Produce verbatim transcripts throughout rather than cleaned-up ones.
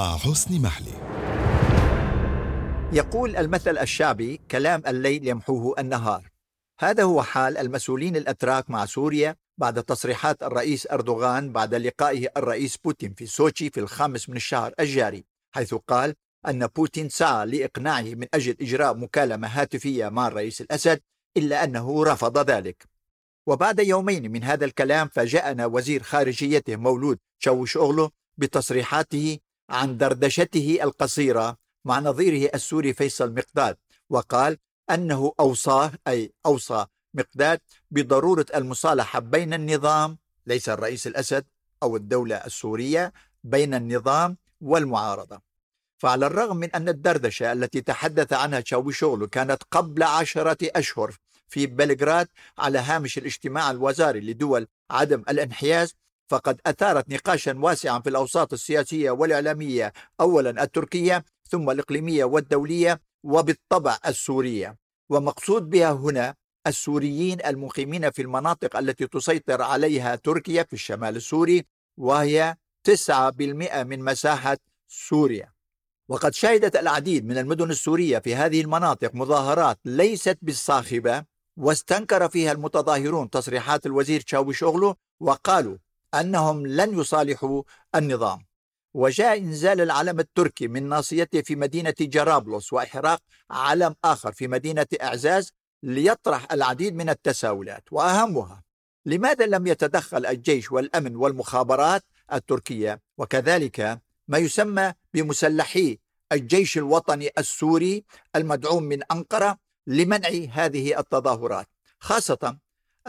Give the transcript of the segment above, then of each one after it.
مع حسني محلي. يقول المثل الشعبي: كلام الليل يمحوه النهار. هذا هو حال المسؤولين الأتراك مع سوريا بعد تصريحات الرئيس أردوغان بعد لقائه الرئيس بوتين في سوتشي في الخامس من الشهر الجاري، حيث قال أن بوتين سعى لإقناعه من أجل إجراء مكالمة هاتفية مع الرئيس الأسد، إلا أنه رفض ذلك. وبعد يومين من هذا الكلام فجاءنا وزير خارجيته مولود تشاوشوغلو بتصريحاته عن دردشته القصيرة مع نظيره السوري فيصل مقداد، وقال أنه أوصاه أي أوصى مقداد بضرورة المصالحة بين النظام، ليس الرئيس الأسد أو الدولة السورية، بين النظام والمعارضة. فعلى الرغم من أن الدردشة التي تحدث عنها تشاوشوغلو كانت قبل عشرة أشهر في بلغراد على هامش الاجتماع الوزاري لدول عدم الانحياز، فقد أثارت نقاشا واسعا في الأوساط السياسية والإعلامية، أولا التركية ثم الإقليمية والدولية وبالطبع السورية. ومقصود بها هنا السوريين المقيمين في المناطق التي تسيطر عليها تركيا في الشمال السوري، وهي تسعة بالمئة من مساحة سوريا. وقد شهدت العديد من المدن السورية في هذه المناطق مظاهرات ليست بالصاخبة، واستنكر فيها المتظاهرون تصريحات الوزير تشاوشوغلو وقالوا أنهم لن يصالحوا النظام. وجاء إنزال العلم التركي من ناصيته في مدينة جرابلس وإحراق علم آخر في مدينة إعزاز ليطرح العديد من التساؤلات، وأهمها: لماذا لم يتدخل الجيش والأمن والمخابرات التركية وكذلك ما يسمى بمسلحي الجيش الوطني السوري المدعوم من أنقرة لمنع هذه التظاهرات، خاصة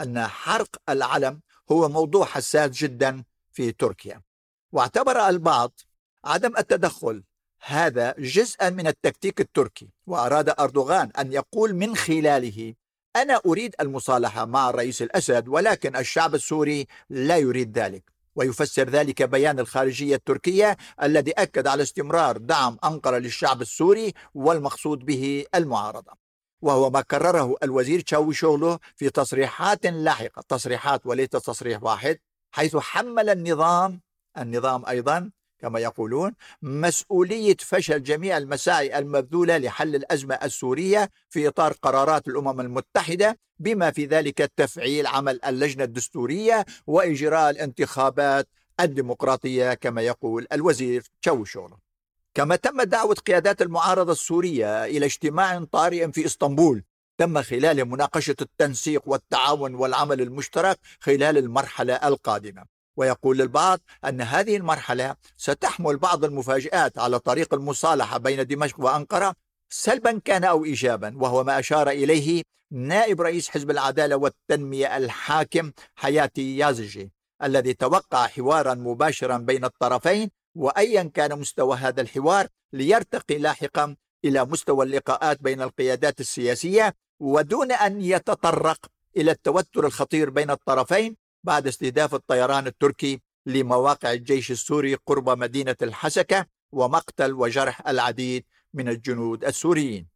أن حرق العلم هو موضوع حساس جدا في تركيا؟ واعتبر البعض عدم التدخل هذا جزءا من التكتيك التركي، وأراد أردوغان أن يقول من خلاله: أنا أريد المصالحة مع الرئيس الأسد، ولكن الشعب السوري لا يريد ذلك. ويفسر ذلك بيان الخارجية التركية الذي أكد على استمرار دعم أنقرة للشعب السوري والمقصود به المعارضة، وهو ما كرره الوزير تشاوشوغلو في تصريحات لاحقة، تصريحات وليس تصريح واحد، حيث حمل النظام النظام أيضا كما يقولون مسؤولية فشل جميع المساعي المبذولة لحل الأزمة السورية في إطار قرارات الأمم المتحدة، بما في ذلك تفعيل عمل اللجنة الدستورية وإجراء الانتخابات الديمقراطية كما يقول الوزير تشاوشوغلو. كما تم دعوة قيادات المعارضة السورية إلى اجتماع طارئ في إسطنبول تم خلاله مناقشة التنسيق والتعاون والعمل المشترك خلال المرحلة القادمة. ويقول البعض أن هذه المرحلة ستحمل بعض المفاجآت على طريق المصالحة بين دمشق وأنقرة، سلبا كان أو إيجابا، وهو ما أشار إليه نائب رئيس حزب العدالة والتنمية الحاكم حياتي يازجي، الذي توقع حوارا مباشرا بين الطرفين، وأيا كان مستوى هذا الحوار ليرتقي لاحقا إلى مستوى اللقاءات بين القيادات السياسية، ودون أن يتطرق إلى التوتر الخطير بين الطرفين بعد استهداف الطيران التركي لمواقع الجيش السوري قرب مدينة الحسكة ومقتل وجرح العديد من الجنود السوريين.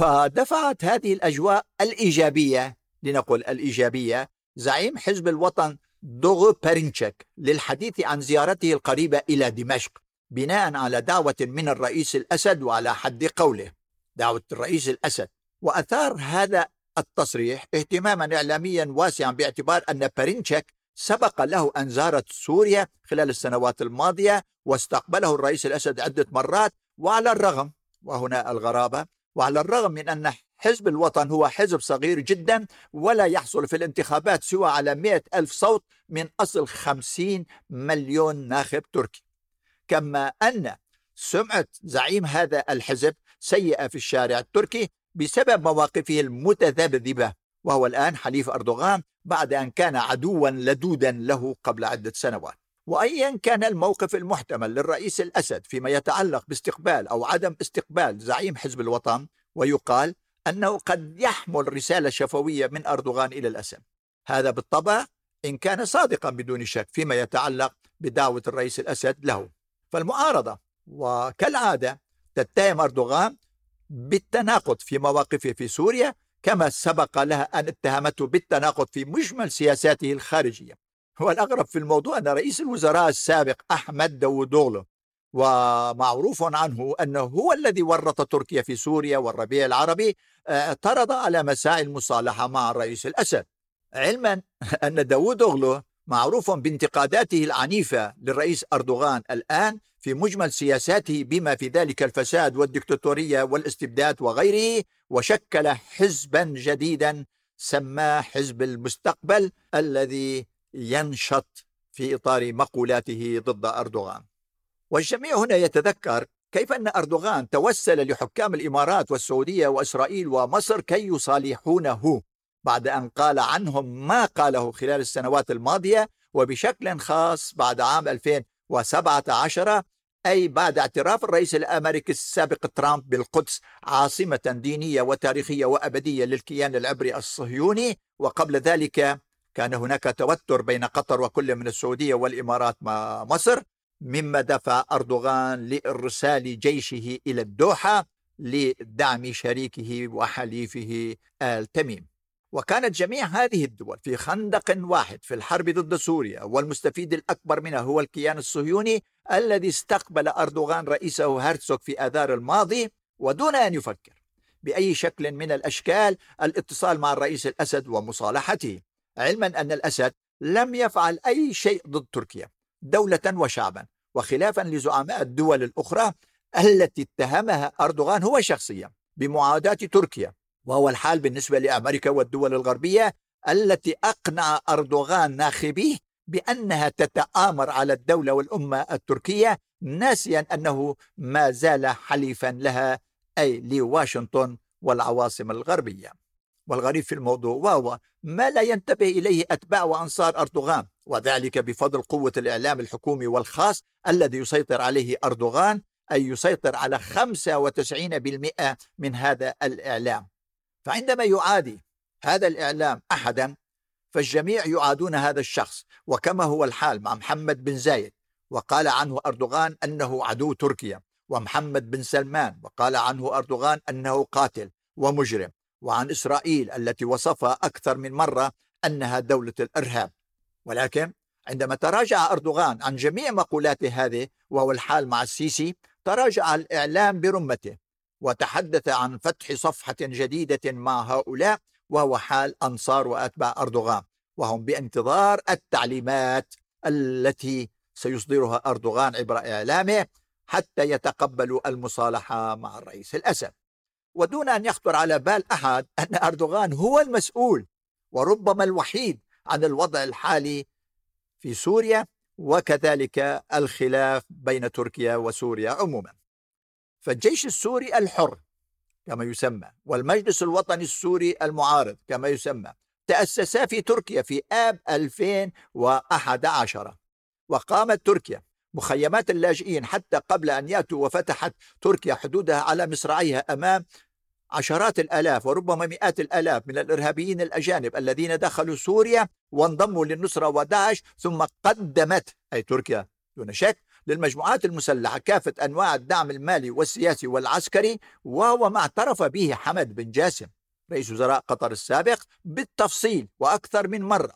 ودفعت هذه الأجواء الإيجابية، لنقل الإيجابية، زعيم حزب الوطن دوغو بارينشك للحديث عن زيارته القريبة إلى دمشق بناء على دعوة من الرئيس الأسد، وعلى حد قوله دعوة الرئيس الأسد. وأثار هذا التصريح اهتماما إعلاميا واسعا باعتبار أن بارينشك سبق له أن زارت سوريا خلال السنوات الماضية واستقبله الرئيس الأسد عدة مرات، وعلى الرغم، وهنا الغرابة، وعلى الرغم من أن حزب الوطن هو حزب صغير جدا ولا يحصل في الانتخابات سوى على مئة ألف صوت من أصل خمسين مليون ناخب تركي، كما أن سمعة زعيم هذا الحزب سيئة في الشارع التركي بسبب مواقفه المتذبذبة، وهو الآن حليف أردوغان بعد أن كان عدوا لدودا له قبل عدة سنوات. وأيا كان الموقف المحتمل للرئيس الأسد فيما يتعلق باستقبال أو عدم استقبال زعيم حزب الوطن، ويقال أنه قد يحمل رسالة شفوية من أردوغان إلى الأسد، هذا بالطبع إن كان صادقا بدون شك فيما يتعلق بدعوة الرئيس الأسد له. فالمعارضة وكالعادة تتهم أردوغان بالتناقض في مواقفه في سوريا، كما سبق لها أن اتهمته بالتناقض في مجمل سياساته الخارجية. والأغرب في الموضوع أن رئيس الوزراء السابق أحمد داوودوغلو ومعروف عنه أنه هو الذي ورط تركيا في سوريا والربيع العربي، اعترض على مساعي المصالحة مع الرئيس الأسد، علما أن داوود أغلو معروف بانتقاداته العنيفة للرئيس أردوغان الآن في مجمل سياساته بما في ذلك الفساد والدكتاتورية والاستبداد وغيره، وشكل حزبا جديدا سماه حزب المستقبل الذي ينشط في إطار مقولاته ضد أردوغان. والجميع هنا يتذكر كيف أن أردوغان توسل لحكام الإمارات والسعودية وإسرائيل ومصر كي يصالحونه بعد أن قال عنهم ما قاله خلال السنوات الماضية، وبشكل خاص بعد عام ألفين وسبعة عشر، أي بعد اعتراف الرئيس الأمريكي السابق ترامب بالقدس عاصمة دينية وتاريخية وأبدية للكيان العبري الصهيوني. وقبل ذلك كان هناك توتر بين قطر وكل من السعودية والإمارات مع مصر، مما دفع أردوغان لإرسال جيشه إلى الدوحة لدعم شريكه وحليفه آل تميم. وكانت جميع هذه الدول في خندق واحد في الحرب ضد سوريا، والمستفيد الأكبر منها هو الكيان الصهيوني الذي استقبل أردوغان رئيسه هرتسوك في آذار الماضي، ودون أن يفكر بأي شكل من الأشكال الاتصال مع الرئيس الأسد ومصالحته، علما أن الأسد لم يفعل أي شيء ضد تركيا دولة وشعبا، وخلافا لزعماء الدول الأخرى التي اتهمها أردوغان هو شخصيا بمعاداة تركيا، وهو الحال بالنسبة لأمريكا والدول الغربية التي أقنع أردوغان ناخبيه بأنها تتآمر على الدولة والأمة التركية، ناسيا أنه ما زال حليفا لها، أي لواشنطن والعواصم الغربية. والغريب في الموضوع وهو ما لا ينتبه إليه أتباع وأنصار أردوغان، وذلك بفضل قوة الإعلام الحكومي والخاص الذي يسيطر عليه أردوغان، أي يسيطر على خمسة وتسعين بالمئة من هذا الإعلام. فعندما يعادي هذا الإعلام أحدا فالجميع يعادون هذا الشخص، وكما هو الحال مع محمد بن زايد وقال عنه أردوغان أنه عدو تركيا، ومحمد بن سلمان وقال عنه أردوغان أنه قاتل ومجرم، وعن إسرائيل التي وصفها أكثر من مرة أنها دولة الإرهاب. ولكن عندما تراجع أردوغان عن جميع مقولاته هذه، وهو الحال مع السيسي، تراجع الإعلام برمته وتحدث عن فتح صفحة جديدة مع هؤلاء، وهو حال أنصار وأتباع أردوغان، وهم بانتظار التعليمات التي سيصدرها أردوغان عبر إعلامه حتى يتقبلوا المصالحة مع الرئيس الأسد، ودون أن يخطر على بال أحد أن أردوغان هو المسؤول وربما الوحيد عن الوضع الحالي في سوريا، وكذلك الخلاف بين تركيا وسوريا عموما. فالجيش السوري الحر كما يسمى والمجلس الوطني السوري المعارض كما يسمى تأسسا في تركيا في آب ألفين وأحد عشر، وقامت تركيا مخيمات اللاجئين حتى قبل أن يأتوا، وفتحت تركيا حدودها على مصراعيها أمام عشرات الآلاف وربما مئات الآلاف من الإرهابيين الأجانب الذين دخلوا سوريا وانضموا للنصرة وداعش، ثم قدمت أي تركيا دون شك للمجموعات المسلحة كافة أنواع الدعم المالي والسياسي والعسكري، وهو ما اعترف به حمد بن جاسم رئيس وزراء قطر السابق بالتفصيل وأكثر من مرة،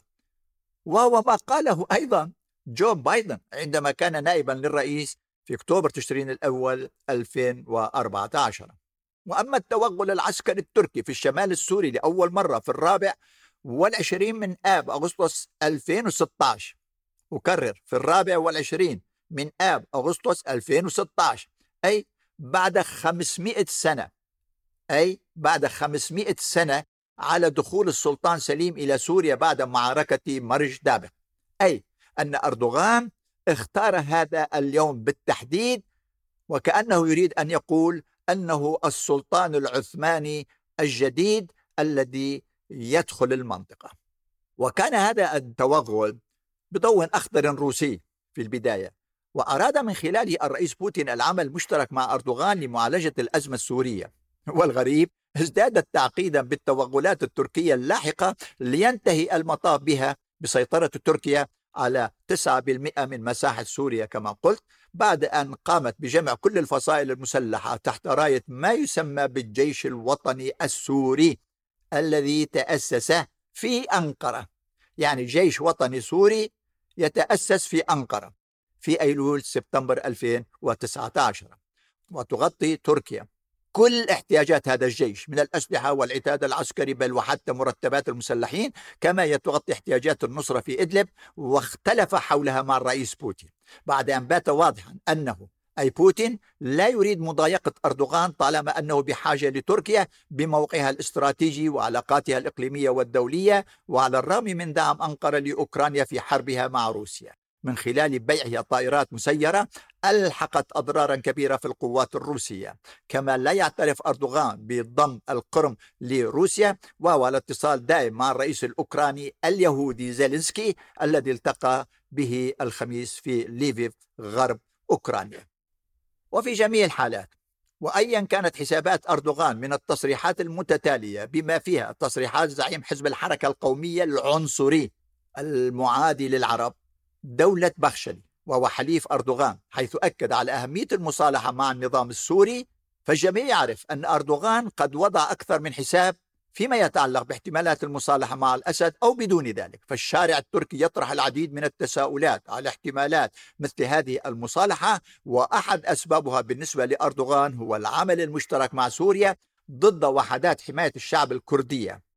وهو ما قاله أيضا جو بايدن عندما كان نائبا للرئيس في أكتوبر تشرين الأول ألفين وأربعة عشر. وأما التوغل العسكري التركي في الشمال السوري لأول مرة في الرابع والعشرين من آب أغسطس ألفين وستة عشر، أكرر في الرابع والعشرين من آب أغسطس ألفين وستة عشر، أي بعد خمسمائة سنة أي بعد خمسمائة سنة على دخول السلطان سليم إلى سوريا بعد معركة مرج دابق، أي أن أردوغان اختار هذا اليوم بالتحديد، وكأنه يريد أن يقول أنه السلطان العثماني الجديد الذي يدخل المنطقة. وكان هذا التوغل بضوء أخضر روسي في البداية، وأراد من خلاله الرئيس بوتين العمل مشترك مع أردوغان لمعالجة الأزمة السورية. والغريب ازدادت تعقيدا بالتوغلات التركية اللاحقة لينتهي المطاف بها بسيطرة تركيا على تسعة بالمئة من مساحة سوريا كما قلت، بعد أن قامت بجمع كل الفصائل المسلحة تحت راية ما يسمى بالجيش الوطني السوري الذي تأسس في أنقرة، يعني جيش وطني سوري يتأسس في أنقرة في أيلول سبتمبر ألفين وتسعة عشر، وتغطي تركيا كل احتياجات هذا الجيش من الأسلحة والعتاد العسكري بل وحتى مرتبات المسلحين، كما يتغطي احتياجات النصرة في إدلب، واختلف حولها مع الرئيس بوتين بعد أن بات واضحا أنه أي بوتين لا يريد مضايقة أردوغان طالما أنه بحاجة لتركيا بموقعها الاستراتيجي وعلاقاتها الإقليمية والدولية، وعلى الرغم من دعم أنقرة لأوكرانيا في حربها مع روسيا من خلال بيعها طائرات مسيرة ألحقت أضرارا كبيرة في القوات الروسية، كما لا يعترف أردوغان بضم القرم لروسيا، وهو على اتصال دائم مع الرئيس الأوكراني اليهودي زيلينسكي الذي التقى به الخميس في ليفيف غرب أوكرانيا. وفي جميع الحالات وأيا كانت حسابات أردوغان من التصريحات المتتالية بما فيها تصريحات زعيم حزب الحركة القومية العنصري المعادي للعرب دولة بخشلي وهو حليف أردوغان، حيث أكد على أهمية المصالحة مع النظام السوري، فالجميع يعرف أن أردوغان قد وضع أكثر من حساب فيما يتعلق باحتمالات المصالحة مع الأسد أو بدون ذلك، فالشارع التركي يطرح العديد من التساؤلات على احتمالات مثل هذه المصالحة، وأحد أسبابها بالنسبة لأردوغان هو العمل المشترك مع سوريا ضد وحدات حماية الشعب الكردية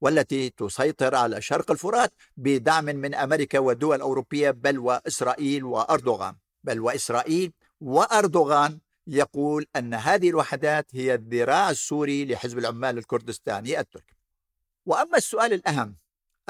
والتي تسيطر على شرق الفرات بدعم من أمريكا ودول أوروبية بل وإسرائيل وأردوغان بل وإسرائيل وأردوغان يقول أن هذه الوحدات هي الذراع السوري لحزب العمال الكردستاني التركي. وأما السؤال الأهم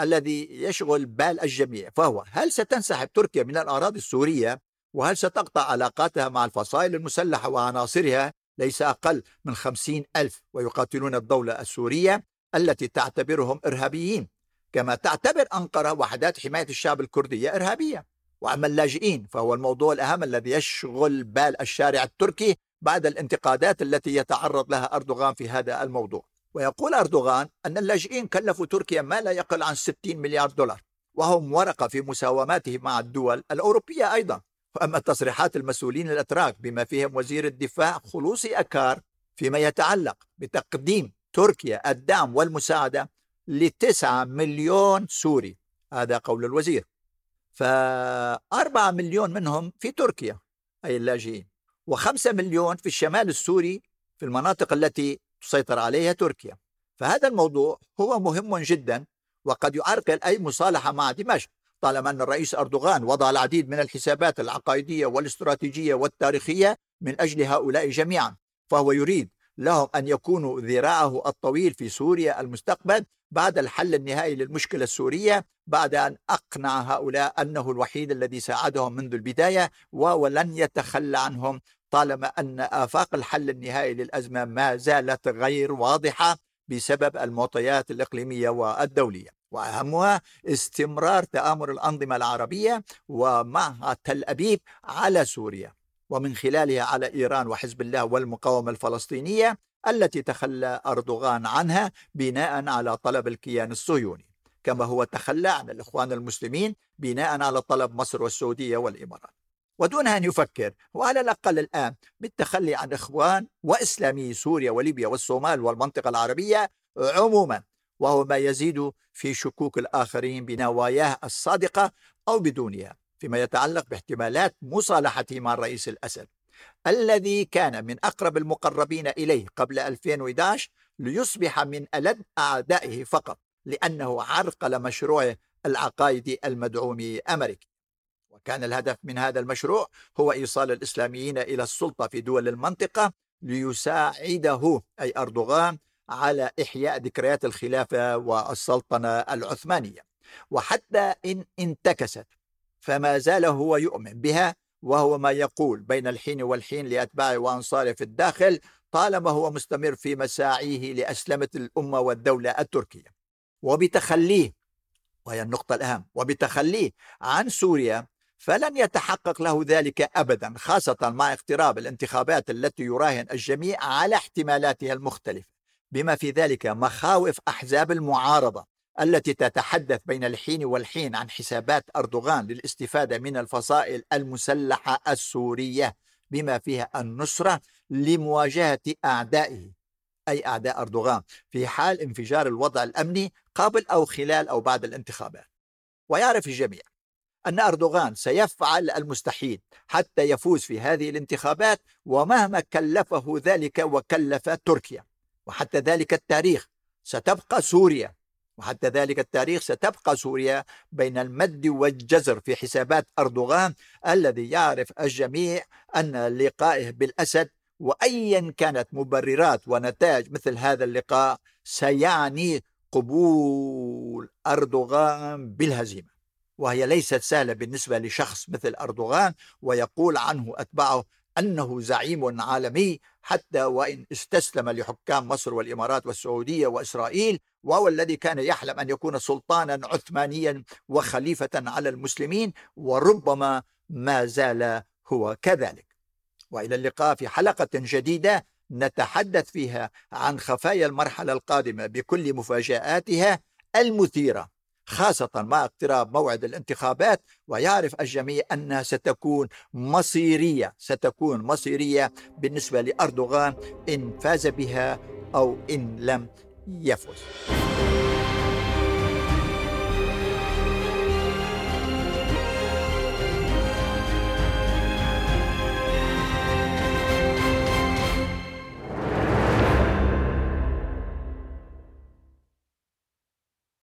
الذي يشغل بال الجميع فهو هل ستنسحب تركيا من الأراضي السورية، وهل ستقطع علاقاتها مع الفصائل المسلحة وعناصرها ليس أقل من خمسين ألف ويقاتلون الدولة السورية التي تعتبرهم إرهابيين، كما تعتبر أنقرة وحدات حماية الشعب الكردية إرهابية. وأما اللاجئين فهو الموضوع الأهم الذي يشغل بال الشارع التركي بعد الانتقادات التي يتعرض لها أردوغان في هذا الموضوع. ويقول أردوغان أن اللاجئين كلفوا تركيا ما لا يقل عن ستين مليار دولار، وهم ورقة في مساوماته مع الدول الأوروبية أيضا. وأما تصريحات المسؤولين الأتراك بما فيهم وزير الدفاع خلوصي أكار فيما يتعلق بتقديم تركيا الدعم والمساعدة لتسعة مليون سوري، هذا قول الوزير، فأربعة مليون منهم في تركيا أي اللاجئين، وخمسة مليون في الشمال السوري في المناطق التي تسيطر عليها تركيا. فهذا الموضوع هو مهم جدا وقد يعرقل أي مصالحة مع دمشق، طالما أن الرئيس أردوغان وضع العديد من الحسابات العقائدية والاستراتيجية والتاريخية من أجل هؤلاء جميعا، فهو يريد لهم أن يكونوا ذراعه الطويل في سوريا المستقبل بعد الحل النهائي للمشكلة السورية، بعد أن أقنع هؤلاء أنه الوحيد الذي ساعدهم منذ البداية ولن يتخلى عنهم طالما أن آفاق الحل النهائي للأزمة ما زالت غير واضحة بسبب المعطيات الإقليمية والدولية، وأهمها استمرار تآمر الأنظمة العربية ومع تل أبيب على سوريا ومن خلالها على إيران وحزب الله والمقاومة الفلسطينية التي تخلى أردوغان عنها بناء على طلب الكيان الصهيوني، كما هو تخلى عن الإخوان المسلمين بناء على طلب مصر والسعودية والإمارات، ودون أن يفكر وعلى الأقل الآن بالتخلي عن إخوان وإسلامي سوريا وليبيا والصومال والمنطقة العربية عموما، وهو ما يزيد في شكوك الآخرين بنواياه الصادقة أو بدونها فيما يتعلق باحتمالات مصالحته مع الرئيس الأسد الذي كان من أقرب المقربين إليه قبل ألفين وإحدى عشر ليصبح من ألد أعدائه فقط لأنه عرقل مشروعه العقائدي المدعوم أمريكي، وكان الهدف من هذا المشروع هو إيصال الإسلاميين إلى السلطة في دول المنطقة ليساعده أي أردوغان على إحياء ذكريات الخلافة والسلطنة العثمانية، وحتى إن انتكست فما زال هو يؤمن بها، وهو ما يقول بين الحين والحين لأتباعه وأنصاره في الداخل طالما هو مستمر في مساعيه لأسلمة الأمة والدولة التركية. وبتخليه، وهي النقطة الأهم، وبتخليه عن سوريا فلن يتحقق له ذلك أبدا، خاصة مع اقتراب الانتخابات التي يراهن الجميع على احتمالاتها المختلفة بما في ذلك مخاوف أحزاب المعارضة التي تتحدث بين الحين والحين عن حسابات أردوغان للاستفادة من الفصائل المسلحة السورية بما فيها النصرة لمواجهة أعدائه أي أعداء أردوغان في حال انفجار الوضع الأمني قبل أو خلال أو بعد الانتخابات. ويعرف الجميع أن أردوغان سيفعل المستحيل حتى يفوز في هذه الانتخابات ومهما كلفه ذلك وكلف تركيا، وحتى ذلك التاريخ ستبقى سوريا وحتى ذلك التاريخ ستبقى سوريا بين المد والجزر في حسابات أردوغان الذي يعرف الجميع أن لقائه بالأسد وأيا كانت مبررات ونتائج مثل هذا اللقاء سيعني قبول أردوغان بالهزيمة، وهي ليست سهلة بالنسبة لشخص مثل أردوغان ويقول عنه أتباعه أنه زعيم عالمي حتى وإن استسلم لحكام مصر والإمارات والسعودية وإسرائيل، وهو الذي كان يحلم أن يكون سلطانا عثمانيا وخليفة على المسلمين، وربما ما زال هو كذلك. وإلى اللقاء في حلقة جديدة نتحدث فيها عن خفايا المرحلة القادمة بكل مفاجآتها المثيرة، خاصة مع اقتراب موعد الانتخابات، ويعرف الجميع أنها ستكون مصيرية ستكون مصيرية بالنسبة لأردوغان إن فاز بها أو إن لم يفز.